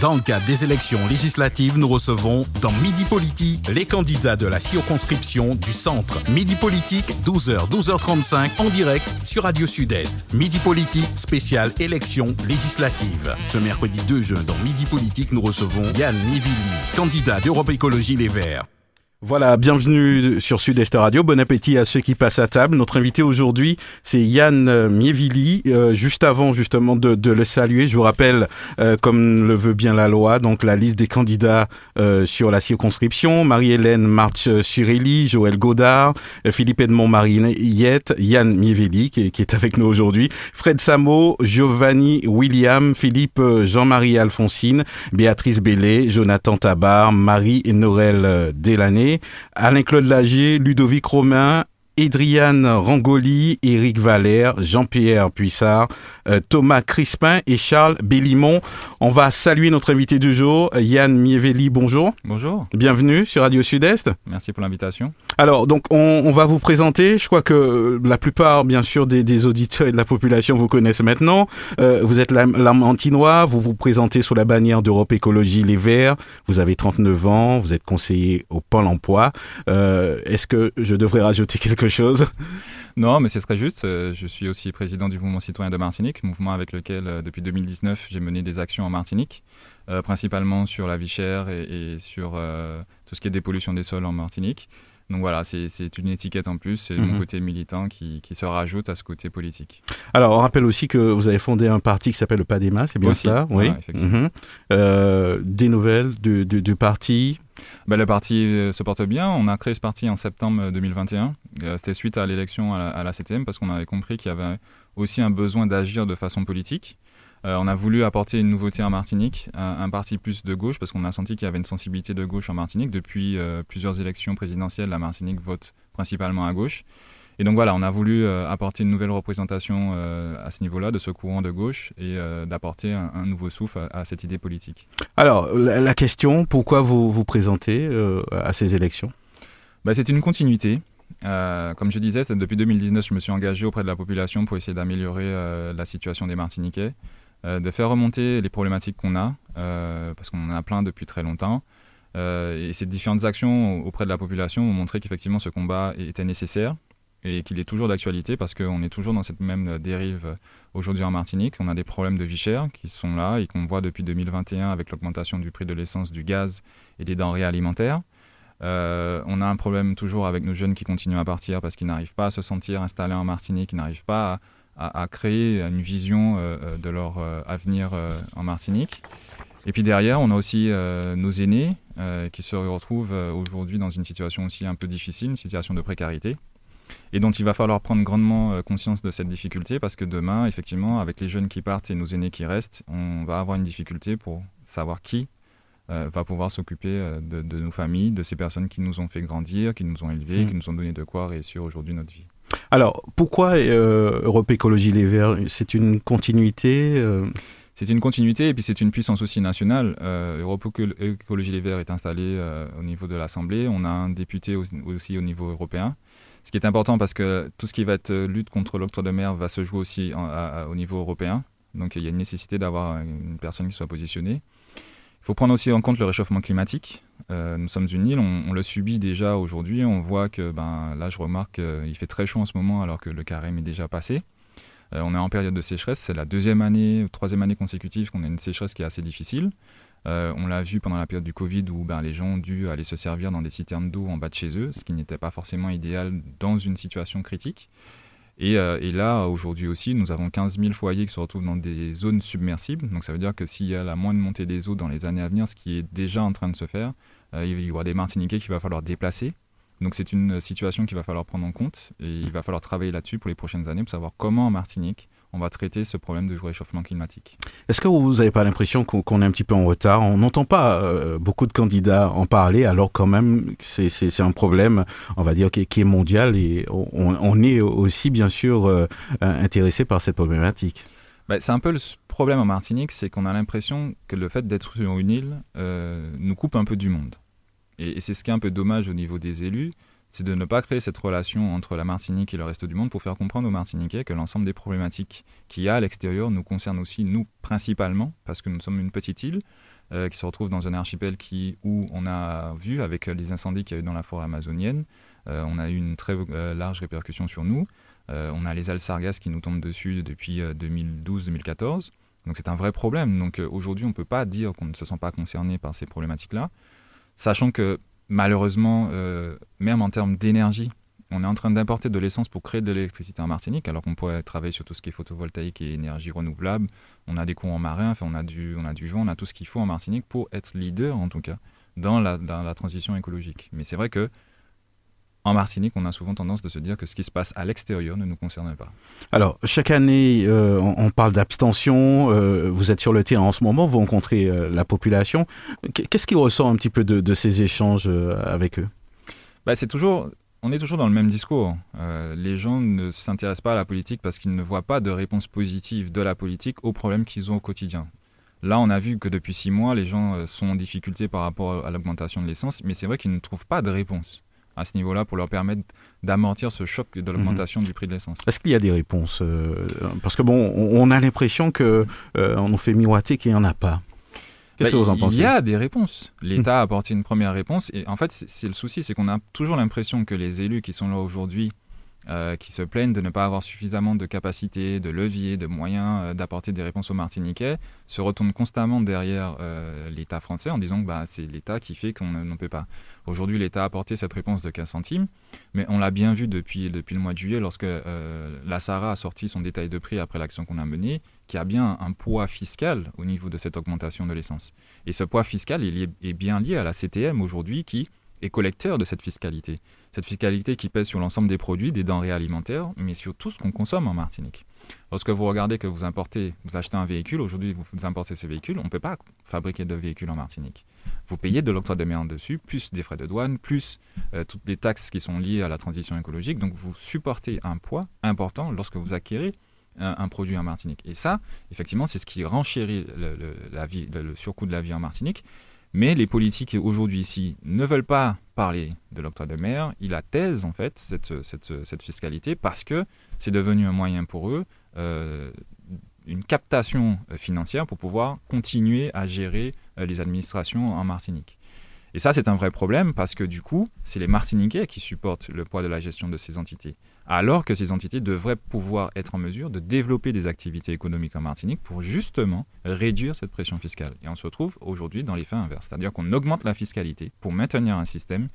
Dans le cadre des élections législatives, nous recevons dans Midi Politique les candidats de la circonscription du centre. Midi Politique, 12h, 12h35, en direct sur Radio Sud-Est. Midi Politique, spéciale élection législative. Ce mercredi 2 juin, dans Midi Politique, nous recevons Yann Mievilly, candidat d'Europe Écologie Les Verts. Voilà, bienvenue sur Sud-Est Radio, bon appétit à ceux qui passent à table. Notre invité aujourd'hui, c'est Yann Mievilly. Juste avant justement de le saluer, je vous rappelle, comme le veut bien la loi, donc la liste des candidats sur la circonscription: Marie-Hélène March Surelli, Joël Godard, Philippe Edmond-Mariette, Yann Mievilly qui est avec nous aujourd'hui, Fred Samo, Giovanni William, Philippe Jean-Marie Alphonsine, Béatrice Bellet, Jonathan Tabar, Marie-Noëlle Delaney, Alain-Claude Lagier, Ludovic Romain Adrian Rangoli, Éric Valère, Jean-Pierre Puissard, Thomas Crispin et Charles Bélimont. On va saluer notre invité du jour, Yann Mievilly, bonjour. Bonjour. Bienvenue sur Radio Sud-Est. Merci pour l'invitation. Alors, donc, on va vous présenter. Je crois que la plupart, bien sûr, des auditeurs et de la population vous connaissent maintenant. Vous êtes l'Armentinois, vous vous présentez sous la bannière d'Europe Écologie Les Verts. Vous avez 39 ans, vous êtes conseiller au Pôle emploi. Est-ce que je devrais rajouter quelque chose? Non, mais c'est très juste. Je suis aussi président du mouvement citoyen de Martinique, mouvement avec lequel, depuis 2019, j'ai mené des actions en Martinique, principalement sur la vie chère et sur tout ce qui est dépollution des sols en Martinique. Donc voilà, c'est une étiquette en plus, c'est mon côté militant qui se rajoute à ce côté politique. Alors, on rappelle aussi que vous avez fondé un parti qui s'appelle le Padema, c'est bien aussi, ça? Oui, voilà, effectivement. Des nouvelles du parti? Ben, le parti se porte bien. On a créé ce parti en septembre 2021. C'était suite à l'élection à la CTM, parce qu'on avait compris qu'il y avait aussi un besoin d'agir de façon politique. On a voulu apporter une nouveauté en Martinique, un parti plus de gauche, parce qu'on a senti qu'il y avait une sensibilité de gauche en Martinique. Depuis plusieurs élections présidentielles, la Martinique vote principalement à gauche. Et donc voilà, on a voulu apporter une nouvelle représentation à ce niveau-là, de ce courant de gauche, et d'apporter un nouveau souffle à cette idée politique. Alors, la question, pourquoi vous vous présentez à ces élections? Ben, c'est une continuité. Comme je disais, depuis 2019, je me suis engagé auprès de la population pour essayer d'améliorer la situation des Martiniquais. De faire remonter les problématiques qu'on a, parce qu'on en a plein depuis très longtemps. Et ces différentes actions auprès de la population ont montré qu'effectivement ce combat était nécessaire et qu'il est toujours d'actualité, parce qu'on est toujours dans cette même dérive aujourd'hui en Martinique. On a des problèmes de vie chère qui sont là et qu'on voit depuis 2021 avec l'augmentation du prix de l'essence, du gaz et des denrées alimentaires. On a un problème toujours avec nos jeunes qui continuent à partir parce qu'ils n'arrivent pas à se sentir installés en Martinique, ils n'arrivent pas à créer une vision de leur avenir en Martinique. Et puis derrière, on a aussi nos aînés qui se retrouvent aujourd'hui dans une situation aussi un peu difficile, une situation de précarité, et dont il va falloir prendre grandement conscience de cette difficulté, parce que demain, effectivement, avec les jeunes qui partent et nos aînés qui restent, on va avoir une difficulté pour savoir qui va pouvoir s'occuper de nos familles, de ces personnes qui nous ont fait grandir, qui nous ont élevés, qui nous ont donné de quoi réussir aujourd'hui notre vie. Alors, pourquoi Europe Écologie Les Verts? C'est une continuité C'est une continuité, et puis c'est une puissance aussi nationale. Europe Écologie Les Verts est installée au niveau de l'Assemblée. On a un député aussi au niveau européen. Ce qui est important, parce que tout ce qui va être lutte contre l'octroi de mer va se jouer aussi au niveau européen. Donc il y a une nécessité d'avoir une personne qui soit positionnée. Il faut prendre aussi en compte le réchauffement climatique. Nous sommes une île, on le subit déjà aujourd'hui. On voit que, là je remarque qu'il fait très chaud en ce moment alors que le carême est déjà passé. On est en période de sécheresse, c'est la troisième année consécutive qu'on a une sécheresse qui est assez difficile. On l'a vu pendant la période du Covid où les gens ont dû aller se servir dans des citernes d'eau en bas de chez eux, ce qui n'était pas forcément idéal dans une situation critique. Et là, aujourd'hui aussi, nous avons 15 000 foyers qui se retrouvent dans des zones submersibles. Donc ça veut dire que s'il y a la moindre montée des eaux dans les années à venir, ce qui est déjà en train de se faire, il y aura des Martiniquais qu'il va falloir déplacer. Donc c'est une situation qu'il va falloir prendre en compte, et il va falloir travailler là-dessus pour les prochaines années pour savoir comment en Martinique on va traiter ce problème de réchauffement climatique. Est-ce que vous n'avez pas l'impression qu'on est un petit peu en retard? On n'entend pas beaucoup de candidats en parler, alors quand même, c'est un problème, on va dire, qui est mondial, et on est aussi, bien sûr, intéressé par cette problématique. C'est un peu le problème en Martinique, c'est qu'on a l'impression que le fait d'être sur une île nous coupe un peu du monde. Et c'est ce qui est un peu dommage au niveau des élus, c'est de ne pas créer cette relation entre la Martinique et le reste du monde pour faire comprendre aux Martiniquais que l'ensemble des problématiques qu'il y a à l'extérieur nous concernent aussi, nous, principalement, parce que nous sommes une petite île qui se retrouve dans un archipel où on a vu, avec les incendies qu'il y a eu dans la forêt amazonienne, on a eu une très large répercussion sur nous. On a les algues sargasses qui nous tombent dessus depuis 2012-2014. Donc c'est un vrai problème. Donc aujourd'hui, on ne peut pas dire qu'on ne se sent pas concerné par ces problématiques-là, sachant que malheureusement, même en termes d'énergie, on est en train d'importer de l'essence pour créer de l'électricité en Martinique, alors qu'on pourrait travailler sur tout ce qui est photovoltaïque et énergie renouvelable. On a des courants marins, enfin, on a du vent, on a tout ce qu'il faut en Martinique pour être leader, en tout cas, dans la transition écologique. Mais c'est vrai que en Martinique, on a souvent tendance de se dire que ce qui se passe à l'extérieur ne nous concerne pas. Alors, chaque année, on parle d'abstention, vous êtes sur le terrain en ce moment, vous rencontrez la population. Qu'est-ce qui ressort un petit peu de ces échanges avec eux ? On est toujours dans le même discours. Les gens ne s'intéressent pas à la politique parce qu'ils ne voient pas de réponse positive de la politique aux problèmes qu'ils ont au quotidien. Là, on a vu que depuis 6 mois, les gens sont en difficulté par rapport à l'augmentation de l'essence, mais c'est vrai qu'ils ne trouvent pas de réponse à ce niveau-là pour leur permettre d'amortir ce choc de l'augmentation du prix de l'essence. Est-ce qu'il y a des réponses ? Parce que bon, on a l'impression qu'on nous fait miroiter qu'il n'y en a pas. Qu'est-ce que vous en pensez ? Il y a des réponses. L'État a apporté une première réponse. Et en fait, c'est le souci, c'est qu'on a toujours l'impression que les élus qui sont là aujourd'hui, qui se plaignent de ne pas avoir suffisamment de capacités, de leviers, de moyens d'apporter des réponses aux Martiniquais, se retournent constamment derrière l'État français en disant que c'est l'État qui fait qu'on ne paie pas. Aujourd'hui, l'État a apporté cette réponse de 15 centimes, mais on l'a bien vu depuis le mois de juillet lorsque la SARA a sorti son détail de prix après l'action qu'on a menée, qu'il y a bien un poids fiscal au niveau de cette augmentation de l'essence. Et ce poids fiscal est bien lié à la CTM aujourd'hui qui est collecteur de cette fiscalité. Cette fiscalité qui pèse sur l'ensemble des produits, des denrées alimentaires, mais sur tout ce qu'on consomme en Martinique. Lorsque vous regardez que vous achetez un véhicule, aujourd'hui vous importez ces véhicules, on ne peut pas fabriquer de véhicules en Martinique. Vous payez de l'octroi de mer dessus, plus des frais de douane, plus toutes les taxes qui sont liées à la transition écologique. Donc vous supportez un poids important lorsque vous acquérez un produit en Martinique. Et ça, effectivement, c'est ce qui renchérit le surcoût de la vie en Martinique. Mais les politiques aujourd'hui ici ne veulent pas parler de l'octroi de mer. Ils la taisent en fait, cette fiscalité, parce que c'est devenu un moyen pour eux, une captation financière pour pouvoir continuer à gérer les administrations en Martinique. Et ça, c'est un vrai problème parce que du coup, c'est les Martiniquais qui supportent le poids de la gestion de ces entités, alors que ces entités devraient pouvoir être en mesure de développer des activités économiques en Martinique pour justement réduire cette pression fiscale. Et on se retrouve aujourd'hui dans l'effet inverse, c'est-à-dire qu'on augmente la fiscalité pour maintenir un système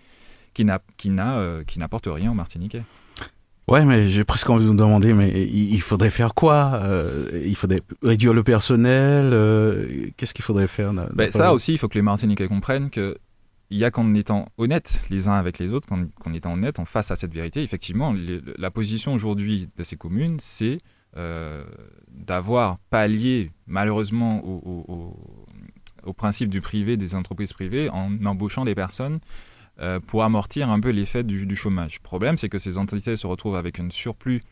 qui n'apporte rien aux Martiniquais. Ouais, mais j'ai presque envie de me demander, mais il faudrait faire quoi ? Il faudrait réduire le personnel qu'est-ce qu'il faudrait faire là, ça aussi, il faut que les Martiniquais comprennent que il y a qu'en étant honnête les uns avec les autres, qu'en étant honnête en face à cette vérité. Effectivement, la position aujourd'hui de ces communes, c'est d'avoir pallié malheureusement au principe du privé, des entreprises privées, en embauchant des personnes pour amortir un peu l'effet du chômage. Le problème, c'est que ces entités se retrouvent avec un surplus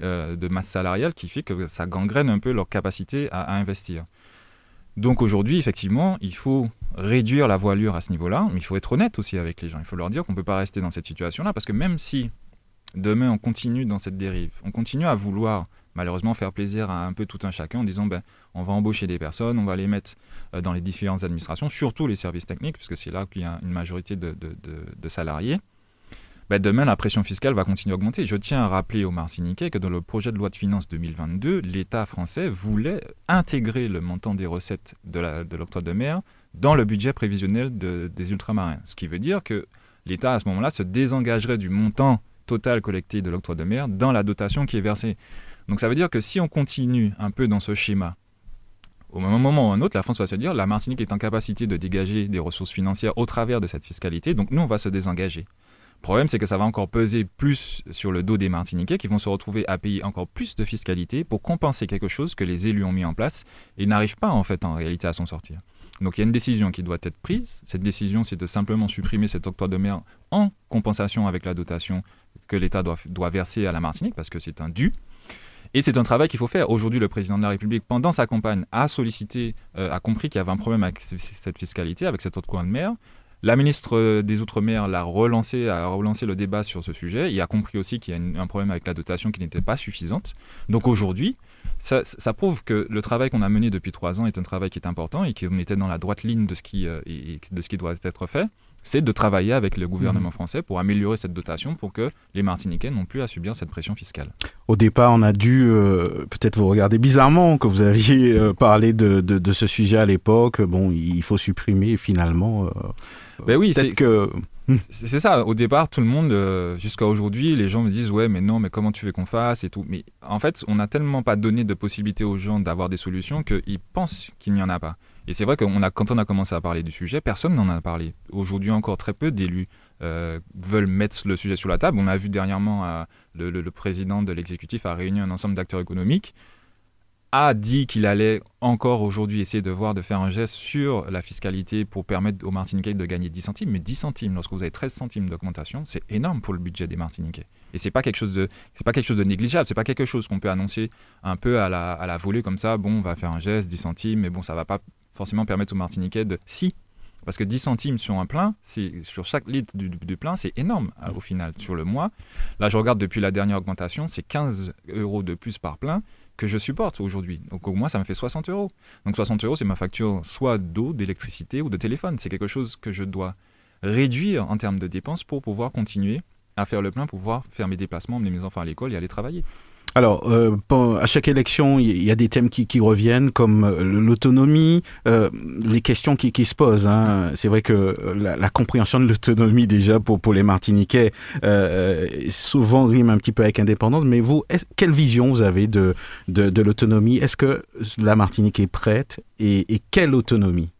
de masse salariale qui fait que ça gangrène un peu leur capacité à investir. Donc aujourd'hui, effectivement, il faut réduire la voilure à ce niveau-là, mais il faut être honnête aussi avec les gens. Il faut leur dire qu'on ne peut pas rester dans cette situation-là, parce que même si demain on continue dans cette dérive, on continue à vouloir malheureusement faire plaisir à un peu tout un chacun en disant on va embaucher des personnes, on va les mettre dans les différentes administrations, surtout les services techniques, puisque c'est là qu'il y a une majorité de salariés, demain la pression fiscale va continuer à augmenter. Je tiens à rappeler aux Martiniquais que dans le projet de loi de finances 2022, l'État français voulait intégrer le montant des recettes de l'octroi de mer dans le budget prévisionnel des ultramarins. Ce qui veut dire que l'État, à ce moment-là, se désengagerait du montant total collecté de l'octroi de mer dans la dotation qui est versée. Donc ça veut dire que si on continue un peu dans ce schéma, au même moment ou un autre, la France va se dire la Martinique est en capacité de dégager des ressources financières au travers de cette fiscalité, donc nous, on va se désengager. Le problème, c'est que ça va encore peser plus sur le dos des Martiniquais qui vont se retrouver à payer encore plus de fiscalité pour compenser quelque chose que les élus ont mis en place et n'arrivent pas en fait en réalité à s'en sortir. Donc il y a une décision qui doit être prise. Cette décision, c'est de simplement supprimer cet octroi de mer en compensation avec la dotation que l'État doit verser à la Martinique parce que c'est un dû. Et c'est un travail qu'il faut faire. Aujourd'hui, le président de la République, pendant sa campagne, a compris qu'il y avait un problème avec cette fiscalité, avec cet octroi de mer. La ministre des Outre-mer a relancé le débat sur ce sujet et a compris aussi qu'il y a un problème avec la dotation qui n'était pas suffisante. Donc aujourd'hui, ça prouve que le travail qu'on a mené depuis 3 ans est un travail qui est important et qu'on était dans la droite ligne de ce qui doit être fait. C'est de travailler avec le gouvernement français pour améliorer cette dotation pour que les Martiniquais n'ont plus à subir cette pression fiscale. Au départ, on a dû peut-être vous regarder bizarrement que vous aviez parlé de ce sujet à l'époque. Bon, il faut supprimer finalement. C'est ça. Au départ, tout le monde, jusqu'à aujourd'hui, les gens me disent « Ouais, mais non, mais comment tu veux qu'on fasse ?» et tout. Mais en fait, on n'a tellement pas donné de possibilité aux gens d'avoir des solutions qu'ils pensent qu'il n'y en a pas. Et c'est vrai que quand on a commencé à parler du sujet, personne n'en a parlé. Aujourd'hui encore, très peu d'élus veulent mettre le sujet sur la table. On a vu dernièrement le président de l'exécutif a réuni un ensemble d'acteurs économiques, a dit qu'il allait encore aujourd'hui essayer de faire un geste sur la fiscalité pour permettre aux Martiniquais de gagner 10 centimes. Mais 10 centimes, lorsque vous avez 13 centimes d'augmentation, c'est énorme pour le budget des Martiniquais. Et ce n'est pas quelque chose de négligeable, ce n'est pas quelque chose qu'on peut annoncer un peu à la volée comme ça. Bon, on va faire un geste, 10 centimes, mais bon, ça ne va pas forcément permettre aux Martiniquais parce que 10 centimes sur un plein, sur chaque litre du plein, c'est énorme au final sur le mois. Là, je regarde depuis la dernière augmentation, c'est 15 euros de plus par plein que je supporte aujourd'hui. Donc au moins, ça me fait 60 euros. Donc 60 euros, c'est ma facture soit d'eau, d'électricité ou de téléphone. C'est quelque chose que je dois réduire en termes de dépenses pour pouvoir continuer à faire le plein, pour pouvoir faire mes déplacements, emmener mes enfants à l'école et aller travailler. Alors, à chaque élection, il y a des thèmes qui reviennent, comme l'autonomie, les questions qui se posent. Hein. C'est vrai que la compréhension de l'autonomie, déjà, pour les Martiniquais, souvent rime un petit peu avec indépendante. Mais vous, quelle vision vous avez de l'autonomie ? Est-ce que la Martinique est prête et quelle autonomie ?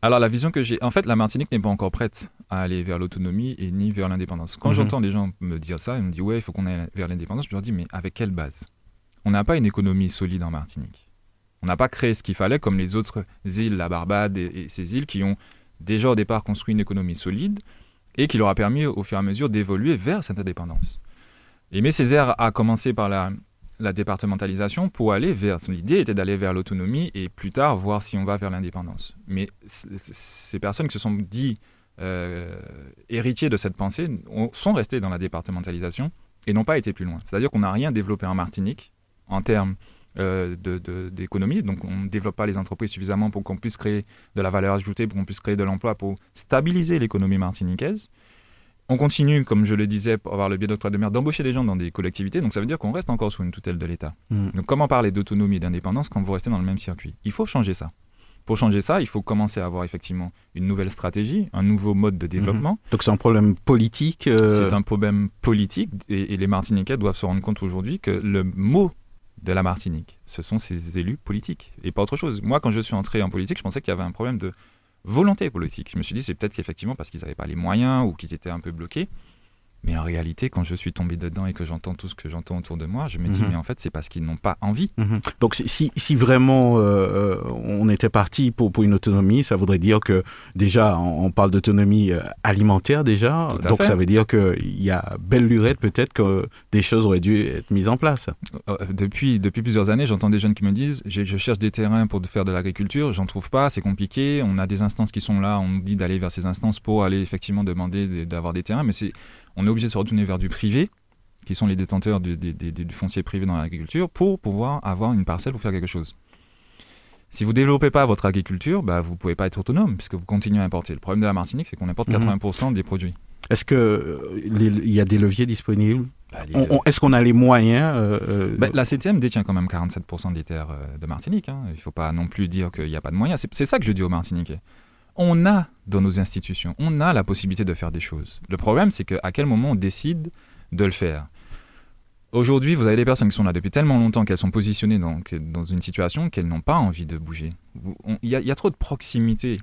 Alors, la vision que j'ai... En fait, la Martinique n'est pas encore prête à aller vers l'autonomie et ni vers l'indépendance. Quand j'entends les gens me dire ça, ils me disent « Ouais, il faut qu'on aille vers l'indépendance », je leur dis « Mais avec quelle base ? On n'a pas une économie solide en Martinique. On n'a pas créé ce qu'il fallait comme les autres îles, la Barbade et ces îles qui ont déjà au départ construit une économie solide et qui leur a permis au fur et à mesure d'évoluer vers cette indépendance. » Aimé Césaire a commencé par la départementalisation pour aller vers... L'idée était d'aller vers l'autonomie et plus tard voir si on va vers l'indépendance. Mais ces personnes qui se sont dit héritiers de cette pensée sont restées dans la départementalisation et n'ont pas été plus loin. C'est-à-dire qu'on n'a rien développé en Martinique en termes d'économie. Donc on ne développe pas les entreprises suffisamment pour qu'on puisse créer de la valeur ajoutée, pour qu'on puisse créer de l'emploi, pour stabiliser l'économie martiniquaise. On continue, comme je le disais, par le biais d'octroi de mer, d'embaucher des gens dans des collectivités. Donc ça veut dire qu'on reste encore sous une tutelle de l'État. Donc comment parler d'autonomie et d'indépendance quand vous restez dans le même circuit ? Il faut changer ça. Pour changer ça, il faut commencer à avoir effectivement une nouvelle stratégie, un nouveau mode de développement. Donc c'est un problème politique C'est un problème politique et les Martiniquais doivent se rendre compte aujourd'hui que le mot de la Martinique, ce sont ses élus politiques et pas autre chose. Moi, quand je suis entré en politique, je pensais qu'il y avait un problème de volonté politique. Je me suis dit, c'est peut-être qu'effectivement parce qu'ils n'avaient pas les moyens ou qu'ils étaient un peu bloqués. Mais en réalité, quand je suis tombé dedans et que j'entends tout ce que j'entends autour de moi, je me dis, mais en fait, c'est parce qu'ils n'ont pas envie. Donc, si vraiment on était parti pour une autonomie, ça voudrait dire que, déjà, on parle d'autonomie alimentaire, déjà. Donc, ça veut dire qu'il y a belle lurette, peut-être, que des choses auraient dû être mises en place. Depuis plusieurs années, j'entends des jeunes qui me disent, je cherche des terrains pour faire de l'agriculture, j'en trouve pas, c'est compliqué, on a des instances qui sont là, on nous dit d'aller vers ces instances pour aller effectivement demander d'avoir des terrains, mais on est obligé de se retourner vers du privé, qui sont les détenteurs du foncier privé dans l'agriculture, pour pouvoir avoir une parcelle pour faire quelque chose. Si vous ne développez pas votre agriculture, vous ne pouvez pas être autonome, puisque vous continuez à importer. Le problème de la Martinique, c'est qu'on importe 80% des produits. Est-ce qu'il y a des leviers disponibles ? Est-ce qu'on a les moyens La CTM détient quand même 47% des terres de Martinique. Hein. Il ne faut pas non plus dire qu'il n'y a pas de moyens. C'est ça que je dis aux Martiniquais. On a dans nos institutions, on a la possibilité de faire des choses. Le problème, c'est qu'à quel moment on décide de le faire. Aujourd'hui, vous avez des personnes qui sont là depuis tellement longtemps qu'elles sont positionnées dans une situation qu'elles n'ont pas envie de bouger. Il y a trop de proximité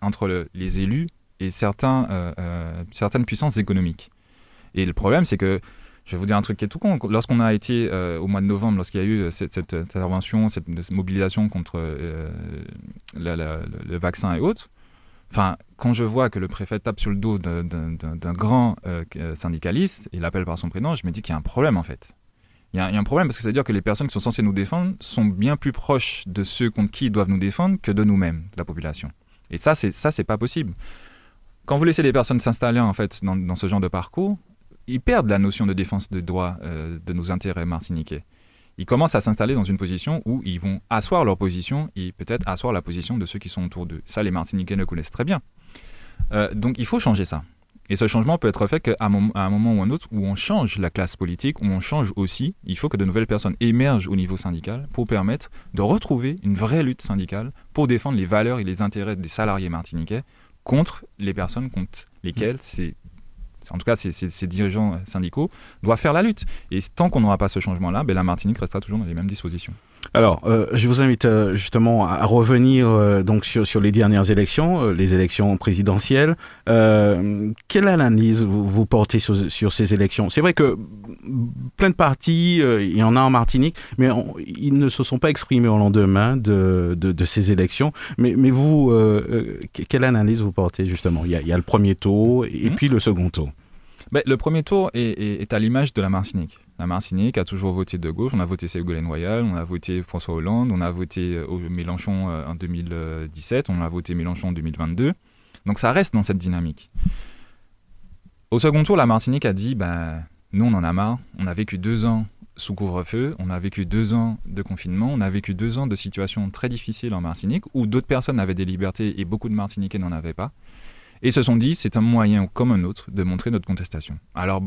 entre les élus et certaines puissances économiques. Et le problème, c'est que, je vais vous dire un truc qui est tout con, lorsqu'on a été au mois de novembre, lorsqu'il y a eu cette intervention, cette mobilisation contre le vaccin et autres, enfin, quand je vois que le préfet tape sur le dos d'un grand syndicaliste et l'appelle par son prénom, je me dis qu'il y a un problème en fait. Il y a un problème parce que ça veut dire que les personnes qui sont censées nous défendre sont bien plus proches de ceux contre qui ils doivent nous défendre que de nous-mêmes, de la population. Et ça, c'est pas possible. Quand vous laissez des personnes s'installer en fait dans ce genre de parcours, ils perdent la notion de défense de droit de nos intérêts martiniquais. Ils commencent à s'installer dans une position où ils vont asseoir leur position et peut-être asseoir la position de ceux qui sont autour d'eux. Ça, les Martiniquais le connaissent très bien. Donc, il faut changer ça. Et ce changement peut être fait qu'à un moment ou un autre où on change la classe politique, où on change aussi, il faut que de nouvelles personnes émergent au niveau syndical pour permettre de retrouver une vraie lutte syndicale pour défendre les valeurs et les intérêts des salariés martiniquais contre les personnes contre lesquelles c'est... En tout cas, ces dirigeants syndicaux doivent faire la lutte. Et tant qu'on n'aura pas ce changement-là, ben la Martinique restera toujours dans les mêmes dispositions. Alors, je vous invite justement à revenir donc sur les dernières élections, les élections présidentielles. Quelle analyse vous portez sur ces élections ? C'est vrai que plein de partis, il y en a en Martinique, mais ils ne se sont pas exprimés au lendemain de ces élections. Mais vous, quelle analyse vous portez justement ? Il y a le premier tour et puis le second tour. Ben, le premier tour est à l'image de la Martinique. La Martinique a toujours voté de gauche. On a voté Ségolène Royal, on a voté François Hollande, on a voté Mélenchon en 2017, on a voté Mélenchon en 2022. Donc ça reste dans cette dynamique. Au second tour, la Martinique a dit « Nous, on en a marre. On a vécu 2 ans sous couvre-feu, on a vécu 2 ans de confinement, on a vécu 2 ans de situations très difficiles en Martinique où d'autres personnes avaient des libertés et beaucoup de Martiniquais n'en avaient pas. » Et se sont dit, c'est un moyen comme un autre de montrer notre contestation. Alors,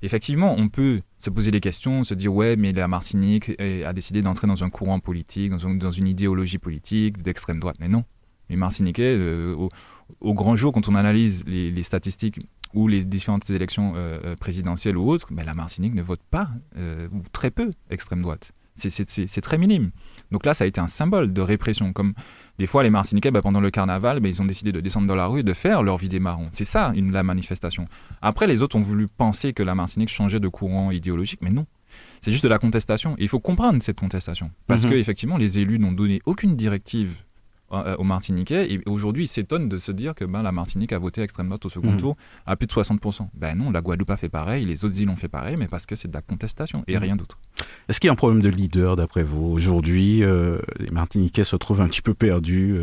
effectivement, on peut se poser des questions, se dire, ouais, mais la Martinique a décidé d'entrer dans un courant politique, dans une idéologie politique d'extrême droite. Mais non, les Martiniquais, au grand jour, quand on analyse les statistiques ou les différentes élections présidentielles ou autres, la Martinique ne vote pas, ou très peu, extrême droite. C'est très minime. Donc là, ça a été un symbole de répression. Comme des fois, les Martiniquais, pendant le carnaval, ils ont décidé de descendre dans la rue et de faire leur vie des marrons. C'est ça, la manifestation. Après, les autres ont voulu penser que la Martinique changeait de courant idéologique, mais non. C'est juste de la contestation. Et il faut comprendre cette contestation. Parce qu'effectivement, les élus n'ont donné aucune directive aux Martiniquais. Et aujourd'hui, ils s'étonnent de se dire que la Martinique a voté extrême droite au second tour à plus de 60%. Non, la Guadeloupe a fait pareil, les autres îles ont fait pareil, mais parce que c'est de la contestation et rien d'autre. Est-ce qu'il y a un problème de leader, d'après vous ? Aujourd'hui, les Martiniquais se trouvent un petit peu perdus.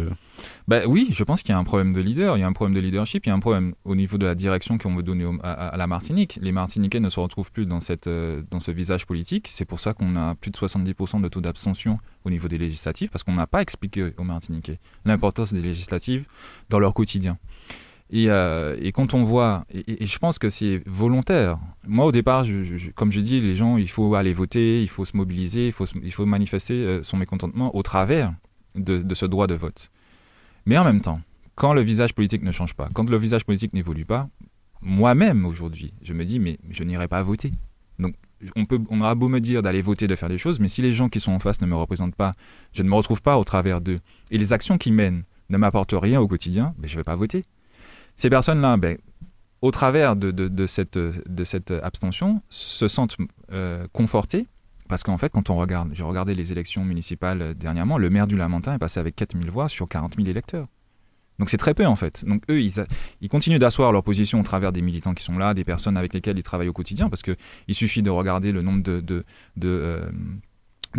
Oui, je pense qu'il y a un problème de leader, il y a un problème de leadership, il y a un problème au niveau de la direction qu'on veut donner à la Martinique. Les Martiniquais ne se retrouvent plus dans ce visage politique. C'est pour ça qu'on a plus de 70% de taux d'abstention au niveau des législatives, parce qu'on n'a pas expliqué aux Martiniquais l'importance des législatives dans leur quotidien. Et quand on voit, et je pense que c'est volontaire. Moi, au départ, comme je dis, les gens, il faut aller voter, il faut se mobiliser, il faut manifester son mécontentement au travers de ce droit de vote. Mais en même temps, quand le visage politique ne change pas, quand le visage politique n'évolue pas, moi-même, aujourd'hui, je me dis, mais je n'irai pas voter. Donc, on aura beau me dire d'aller voter, de faire des choses, mais si les gens qui sont en face ne me représentent pas, je ne me retrouve pas au travers d'eux, et les actions qu'ils mènent ne m'apportent rien au quotidien, je ne vais pas voter. Ces personnes-là, au travers de cette abstention, se sentent confortées parce qu'en fait, quand on regarde, j'ai regardé les élections municipales dernièrement, le maire du Lamentin est passé avec 4000 voix sur 40 000 électeurs. Donc c'est très peu en fait. Donc eux, ils continuent d'asseoir leur position au travers des militants qui sont là, des personnes avec lesquelles ils travaillent au quotidien parce qu'il suffit de regarder le nombre de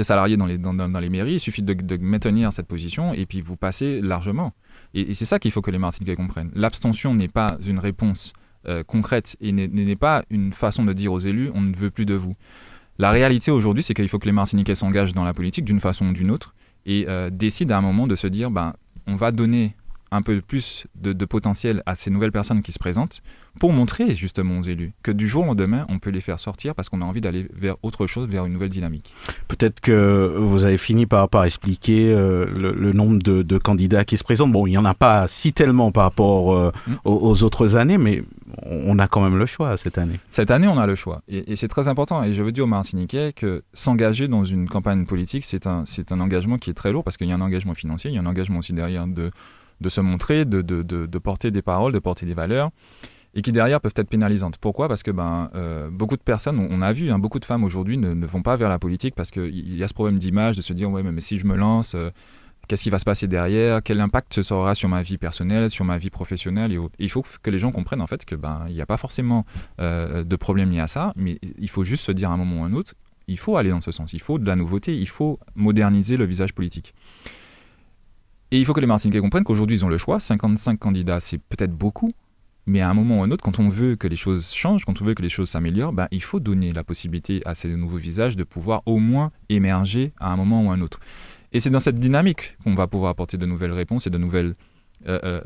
salariés dans les mairies, il suffit de maintenir cette position et puis vous passez largement. Et c'est ça qu'il faut que les Martiniquais comprennent. L'abstention n'est pas une réponse concrète et n'est pas une façon de dire aux élus « on ne veut plus de vous ». La réalité aujourd'hui, c'est qu'il faut que les Martiniquais s'engagent dans la politique d'une façon ou d'une autre et décident à un moment de se dire « on va donner un peu plus de potentiel à ces nouvelles personnes qui se présentent pour montrer justement aux élus que du jour au lendemain, on peut les faire sortir parce qu'on a envie d'aller vers autre chose, vers une nouvelle dynamique. Peut-être que vous avez fini par expliquer le nombre de candidats qui se présentent. Bon, il n'y en a pas si tellement par rapport aux autres années, mais on a quand même le choix cette année. Cette année, on a le choix. Et c'est très important. Et je veux dire aux Martiniquais que s'engager dans une campagne politique, c'est un engagement qui est très lourd parce qu'il y a un engagement financier, il y a un engagement aussi derrière de se montrer, de porter des paroles, de porter des valeurs, et qui derrière peuvent être pénalisantes. Pourquoi ? Parce que beaucoup de personnes, on a vu, beaucoup de femmes aujourd'hui ne vont pas vers la politique parce qu'il y a ce problème d'image, de se dire « ouais, mais si je me lance, qu'est-ce qui va se passer derrière ? Quel impact ce sera sur ma vie personnelle, sur ma vie professionnelle ?» Et il faut que les gens comprennent en fait qu'il n'y a pas forcément de problème lié à ça, mais il faut juste se dire à un moment ou à un autre, il faut aller dans ce sens, il faut de la nouveauté, il faut moderniser le visage politique. Et il faut que les Martiniquais comprennent qu'aujourd'hui, ils ont le choix. 55 candidats, c'est peut-être beaucoup, Mais à un moment ou à un autre, quand on veut que les choses changent, quand on veut que les choses s'améliorent, ben, il faut donner la possibilité à ces nouveaux visages de pouvoir au moins émerger à un moment ou à un autre. Et c'est dans cette dynamique qu'on va pouvoir apporter de nouvelles réponses et de nouvelles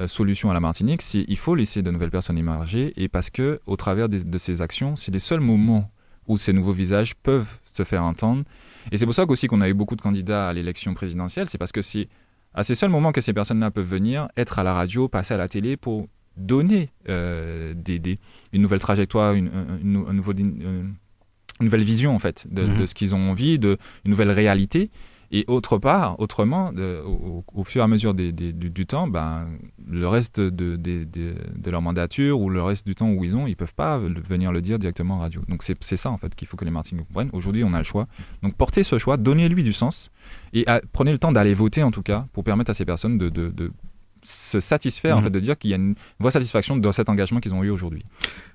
solutions à la Martinique. Il faut laisser de nouvelles personnes émerger, et parce qu'au travers de ces actions, c'est les seuls moments où ces nouveaux visages peuvent se faire entendre. Et c'est pour ça aussi qu'on a eu beaucoup de candidats à l'élection présidentielle, c'est parce que c'est à ces seuls moments que ces personnes-là peuvent venir, être à la radio, passer à la télé pour donner une nouvelle trajectoire, une nouvelle vision en fait de ce qu'ils ont envie, une nouvelle réalité. Et autrement, au fur et à mesure du temps, ben, le reste de leur mandature ou le reste du temps où ils ne peuvent pas venir le dire directement en radio. Donc c'est ça en fait qu'il faut que les Martiniquais comprennent. Aujourd'hui, on a le choix. Donc portez ce choix, donnez-lui du sens et prenez le temps d'aller voter en tout cas pour permettre à ces personnes de se satisfaire en fait, de dire qu'il y a une vraie satisfaction dans cet engagement qu'ils ont eu aujourd'hui.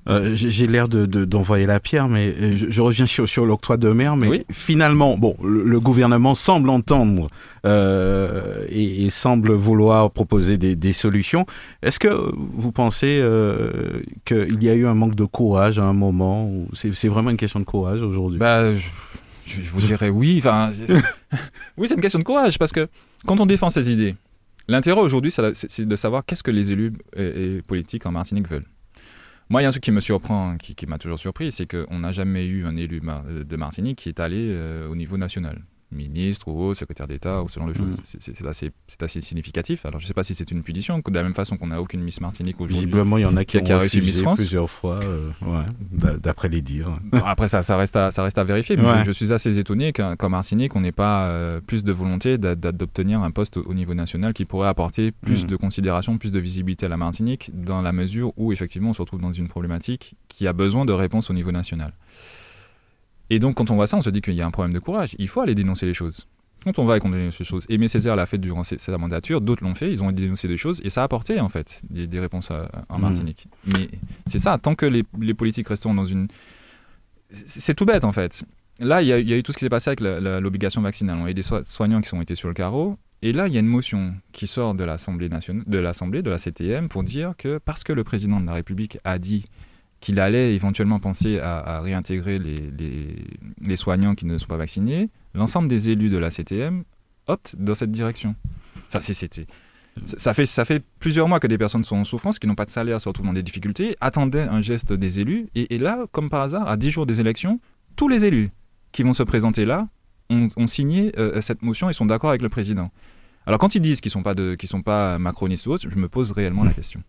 J'ai l'air d'envoyer la pierre, mais je reviens sur l'octroi de mer, mais oui. Finalement, bon, le gouvernement semble entendre et semble vouloir proposer des solutions. Est-ce que vous pensez qu'il y a eu un manque de courage à un moment, ou c'est vraiment une question de courage aujourd'hui? Je vous dirais oui. Oui, c'est une question de courage, parce que quand on défend ces idées, l'intérêt aujourd'hui, c'est de savoir qu'est-ce que les élus et politiques en Martinique veulent. Moi, il y a un truc qui me surprend, qui m'a toujours surpris, c'est qu'on n'a jamais eu un élu de Martinique qui est allé au niveau national. Ministre ou secrétaire d'État ou selon les choses. C'est assez significatif. Alors, je ne sais pas si c'est une punition, de la même façon qu'on n'a aucune Miss Martinique aujourd'hui. Visiblement, il y en a qui ont réussi Miss France plusieurs fois, d'après les dires. Bon, après, ça reste à vérifier. Mais je suis assez étonné qu'en Martinique, on n'ait pas plus de volonté d'obtenir un poste au niveau national qui pourrait apporter plus de considération, plus de visibilité à la Martinique, dans la mesure où, effectivement, on se retrouve dans une problématique qui a besoin de réponses au niveau national. Et donc, quand on voit ça, on se dit qu'il y a un problème de courage. Il faut aller dénoncer les choses. Quand on va et qu'on dénonce les choses, Aimé Césaire l'a fait durant sa mandature, d'autres l'ont fait, ils ont dénoncé des choses, et ça a apporté, en fait, des réponses en Martinique. Mais c'est ça, tant que les politiques resteront dans une... C'est tout bête, en fait. Là, il y a eu tout ce qui s'est passé avec l'obligation vaccinale. On a eu des soignants qui ont été sur le carreau, et là, il y a une motion qui sort de l'Assemblée nationale, de la CTM, pour dire que, parce que le président de la République a dit qu'il allait éventuellement penser à réintégrer les soignants qui ne sont pas vaccinés, l'ensemble des élus de la CTM optent dans cette direction. Ça fait plusieurs mois que des personnes sont en souffrance, qui n'ont pas de salaire, se retrouvent dans des difficultés, attendaient un geste des élus, et là, comme par hasard, à 10 jours des élections, tous les élus qui vont se présenter là ont signé cette motion et sont d'accord avec le président. Alors quand ils disent qu'ils sont pas macronistes ou autres, je me pose réellement la question.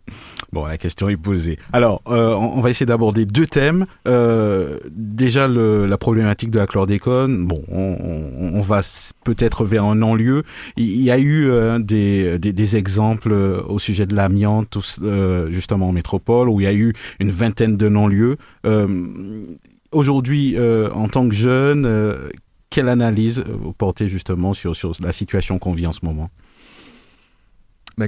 Bon, la question est posée. Alors, on va essayer d'aborder deux thèmes. Déjà, la problématique de la chlordécone. Bon, on va peut-être vers un non-lieu. Il y a eu des exemples au sujet de l'amiante, justement en métropole, où il y a eu une vingtaine de non-lieux. Aujourd'hui, en tant que jeune... Quelle analyse vous portez justement sur la situation qu'on vit en ce moment?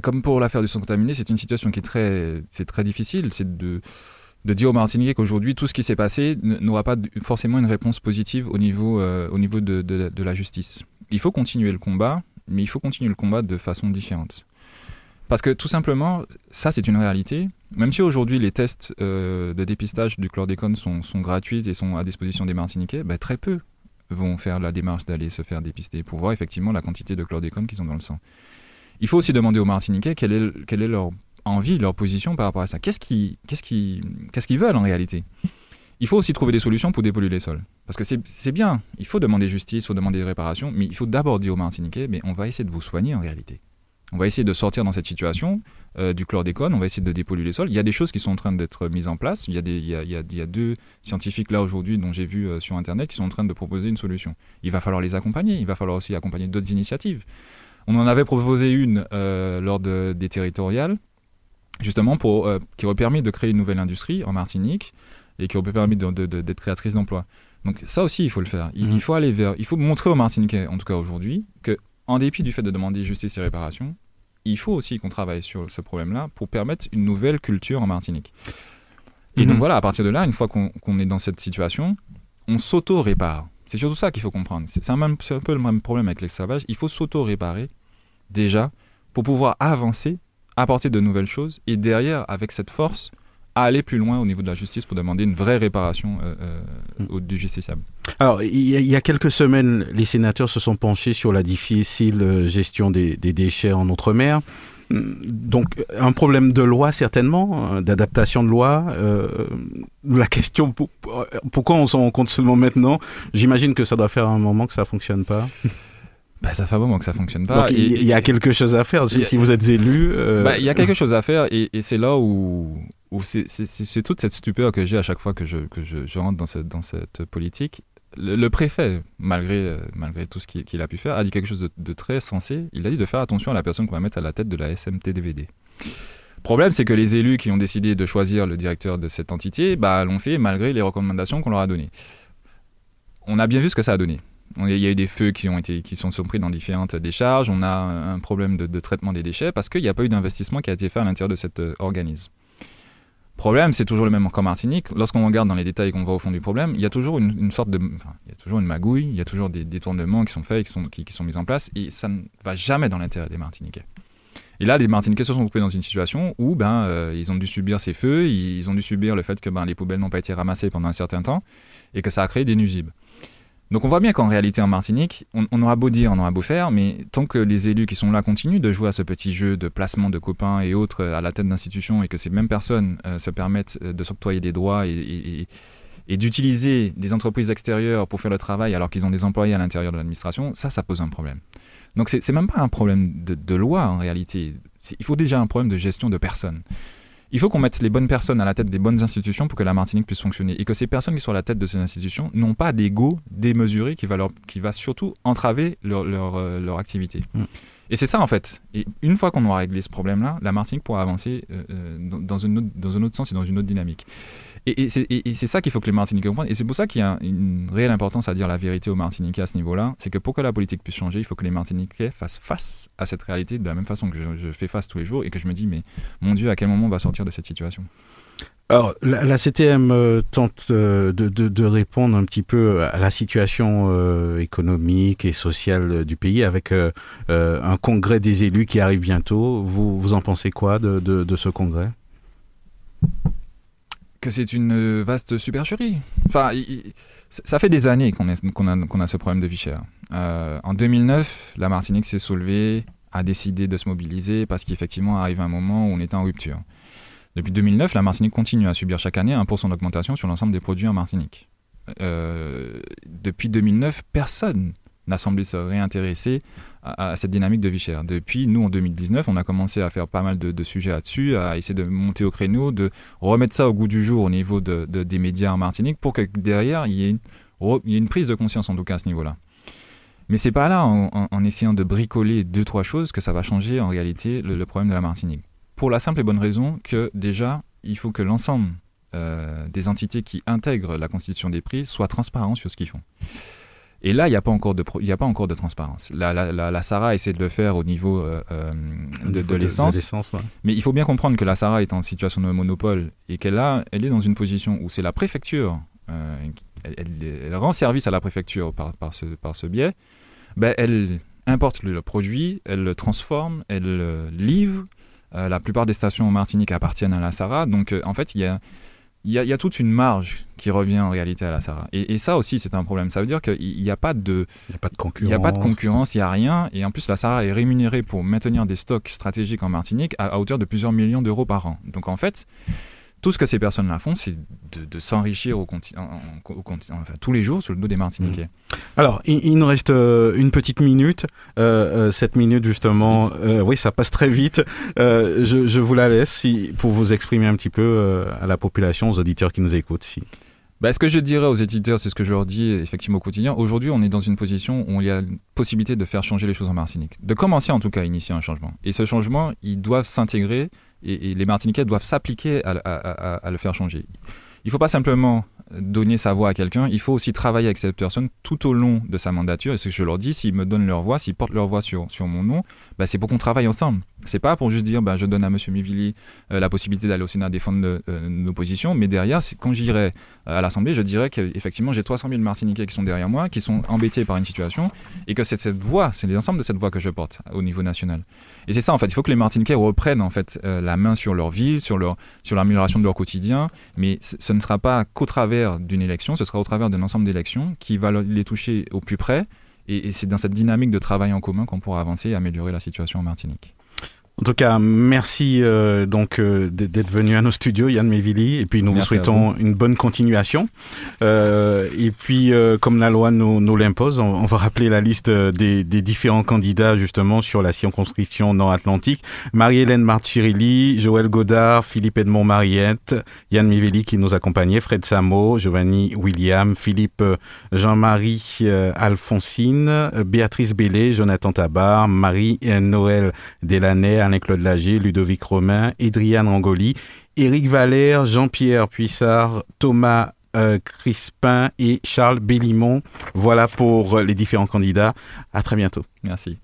Comme pour l'affaire du sang contaminé, c'est une situation qui est très difficile. C'est de dire aux Martiniquais qu'aujourd'hui, tout ce qui s'est passé n'aura pas forcément une réponse positive au niveau de la justice. Il faut continuer le combat, mais il faut continuer le combat de façon différente. Parce que tout simplement, ça c'est une réalité. Même si aujourd'hui les tests de dépistage du chlordécone sont gratuits et sont à disposition des Martiniquais, très peu vont faire la démarche d'aller se faire dépister pour voir effectivement la quantité de chlordécone qu'ils ont dans le sang. Il faut aussi demander aux Martiniquais quelle est leur envie, leur position par rapport à ça. Qu'est-ce qu'ils veulent en réalité? Il faut aussi trouver des solutions pour dépolluer les sols. Parce que c'est bien, il faut demander justice, il faut demander réparation, mais il faut d'abord dire aux Martiniquais, mais on va essayer de vous soigner en réalité. On va essayer de sortir dans cette situation du chlordécone, on va essayer de dépolluer les sols. Il y a des choses qui sont en train d'être mises en place. Il y a deux scientifiques là aujourd'hui dont j'ai vu sur Internet qui sont en train de proposer une solution. Il va falloir les accompagner, il va falloir aussi accompagner d'autres initiatives. On en avait proposé une lors des territoriales, justement qui aurait permis de créer une nouvelle industrie en Martinique et qui aurait permis d'être créatrice d'emplois. Donc ça aussi, il faut le faire. Il faut montrer aux Martiniquais, en tout cas aujourd'hui, que en dépit du fait de demander justice et réparation, il faut aussi qu'on travaille sur ce problème-là pour permettre une nouvelle culture en Martinique. Et donc voilà, à partir de là, une fois qu'on est dans cette situation, on s'auto-répare. C'est surtout ça qu'il faut comprendre. C'est un peu le même problème avec l'esclavage. Il faut s'auto-réparer déjà pour pouvoir avancer, apporter de nouvelles choses et derrière, avec cette force, à aller plus loin au niveau de la justice pour demander une vraie réparation du justiciable. Alors, il y a quelques semaines, les sénateurs se sont penchés sur la difficile gestion des déchets en Outre-mer. Donc, un problème de loi certainement, d'adaptation de loi. La question, pourquoi on s'en rend compte seulement maintenant? J'imagine que ça doit faire un moment que ça ne fonctionne pas. Ça fait un moment que ça ne fonctionne pas. Donc, il y a quelque chose à faire si vous êtes élu. Il y a quelque chose à faire et c'est là où c'est toute cette stupeur que j'ai à chaque fois que je rentre dans cette politique. Le préfet, malgré tout ce qu'il a pu faire, a dit quelque chose de très sensé. Il a dit de faire attention à la personne qu'on va mettre à la tête de la SMT DVD. Le problème, c'est que les élus qui ont décidé de choisir le directeur de cette entité l'ont fait malgré les recommandations qu'on leur a données. On a bien vu ce que ça a donné. Il y a eu des feux qui sont pris dans différentes décharges. On a un problème de traitement des déchets parce qu'il n'y a pas eu d'investissement qui a été fait à l'intérieur de cet organisme. Le problème, c'est toujours le même en Martinique. Lorsqu'on regarde dans les détails et qu'on va au fond du problème, il y a toujours une sorte de... Enfin, il y a toujours une magouille, il y a toujours des détournements qui sont faits, qui sont mis en place, et ça ne va jamais dans l'intérêt des Martiniquais. Et là, les Martiniquais se sont retrouvés dans une situation où ils ont dû subir ces feux, ils ont dû subir le fait que les poubelles n'ont pas été ramassées pendant un certain temps, et que ça a créé des nuisibles. Donc on voit bien qu'en réalité, en Martinique, on aura beau dire, on aura beau faire, mais tant que les élus qui sont là continuent de jouer à ce petit jeu de placement de copains et autres à la tête d'institutions et que ces mêmes personnes se permettent de s'octroyer des droits et d'utiliser des entreprises extérieures pour faire le travail alors qu'ils ont des employés à l'intérieur de l'administration, ça pose un problème. Donc c'est même pas un problème de loi en réalité. Il faut déjà un problème de gestion de personnes. Il faut qu'on mette les bonnes personnes à la tête des bonnes institutions pour que la Martinique puisse fonctionner et que ces personnes qui sont à la tête de ces institutions n'ont pas d'ego démesuré qui va surtout entraver leur activité. Et c'est ça en fait. Et une fois qu'on aura réglé ce problème-là, la Martinique pourra avancer dans un autre sens et dans une autre dynamique. Et c'est ça qu'il faut que les Martiniquais comprennent. Et c'est pour ça qu'il y a une réelle importance à dire la vérité aux Martiniquais à ce niveau-là. C'est que pour que la politique puisse changer, il faut que les Martiniquais fassent face à cette réalité de la même façon que je fais face tous les jours et que je me dis, mais mon Dieu, à quel moment on va sortir de cette situation ? Alors, la CTM tente de répondre un petit peu à la situation économique et sociale du pays avec un congrès des élus qui arrive bientôt. Vous en pensez quoi de ce congrès ? Que c'est une vaste supercherie. Enfin, ça fait des années qu'on a ce problème de vie chère. En 2009, la Martinique s'est soulevée, a décidé de se mobiliser parce qu'effectivement arrive un moment où on était en rupture. Depuis 2009, la Martinique continue à subir chaque année 1% d'augmentation sur l'ensemble des produits en Martinique. Depuis 2009, personne n'a semblé se réintéresser à cette dynamique de vie chère. Depuis, nous, en 2019, on a commencé à faire pas mal de sujets là-dessus, à essayer de monter au créneau, de remettre ça au goût du jour au niveau des médias en Martinique pour que derrière, il y ait une prise de conscience, en tout cas, à ce niveau-là. Mais c'est pas là, en essayant de bricoler 2-3 choses, que ça va changer, en réalité, le problème de la Martinique. Pour la simple et bonne raison que, déjà, il faut que l'ensemble des entités qui intègrent la constitution des prix soient transparents sur ce qu'ils font. Et là, il n'y a pas encore de transparence. La SARA essaie de le faire au niveau de l'essence. Ouais. Mais il faut bien comprendre que la SARA est en situation de monopole et qu'elle est dans une position où c'est la préfecture, elle rend service à la préfecture par ce biais. Elle importe le produit, elle le transforme, elle le livre. La plupart des stations en Martinique appartiennent à la SARA. Donc, en fait, il y a toute une marge qui revient en réalité à la SARA. Et ça aussi, c'est un problème. Ça veut dire qu'il n'y a pas de concurrence. Il n'y a pas de concurrence, il n'y a rien. Et en plus, la SARA est rémunérée pour maintenir des stocks stratégiques en Martinique à hauteur de plusieurs millions d'euros par an. Donc en fait, tout ce que ces personnes-là font, c'est de s'enrichir tous les jours sur le dos des Martiniquais. Alors, il nous reste une petite minute, 7 minutes justement. Oui, ça passe très vite. Je vous la laisse pour vous exprimer un petit peu à la population, aux auditeurs qui nous écoutent. Ce que je dirais aux éditeurs, c'est ce que je leur dis effectivement au quotidien. Aujourd'hui, on est dans une position où il y a une possibilité de faire changer les choses en Martinique. De commencer en tout cas à initier un changement. Et ce changement, ils doivent s'intégrer et les Martiniquais doivent s'appliquer à le faire changer. Il ne faut pas simplement donner sa voix à quelqu'un, il faut aussi travailler avec cette personne tout au long de sa mandature. Et ce que je leur dis, s'ils me donnent leur voix, s'ils portent leur voix sur mon nom, bah c'est pour qu'on travaille ensemble. C'est pas pour juste dire bah, je donne à M. Mievilly la possibilité d'aller au Sénat défendre nos positions, mais derrière, quand j'irai à l'Assemblée, je dirais qu'effectivement j'ai 300 000 Martiniquais qui sont derrière moi, qui sont embêtés par une situation, et que c'est cette voix, c'est l'ensemble de cette voix que je porte au niveau national. Et c'est ça en fait, il faut que les Martiniquais reprennent en fait la main sur leur vie, sur l'amélioration de leur quotidien, mais ce ne sera pas qu'au travers d'une élection, ce sera au travers d'un ensemble d'élections qui va les toucher au plus près, et c'est dans cette dynamique de travail en commun qu'on pourra avancer et améliorer la situation en Martinique. En tout cas, merci d'être venu à nos studios, Yann Mievilly, et puis nous vous souhaitons une bonne continuation. Et puis, comme la loi nous l'impose, on va rappeler la liste des différents candidats justement sur la circonscription nord-atlantique. Marie-Hélène March Surelli, Joël Godard, Philippe Edmond-Mariette, Yann Mievilly qui nous accompagnait, Fred Samo, Giovanni William, Philippe Jean-Marie Alphonsine, Béatrice Bellet, Jonathan Tabar, Marie-Noëlle Delaney, Alain-Claude Lagier, Ludovic Romain, Adrian Rangoli, Éric Valère, Jean-Pierre Puissard, Thomas Crispin et Charles Bélimont. Voilà pour les différents candidats. À très bientôt. Merci.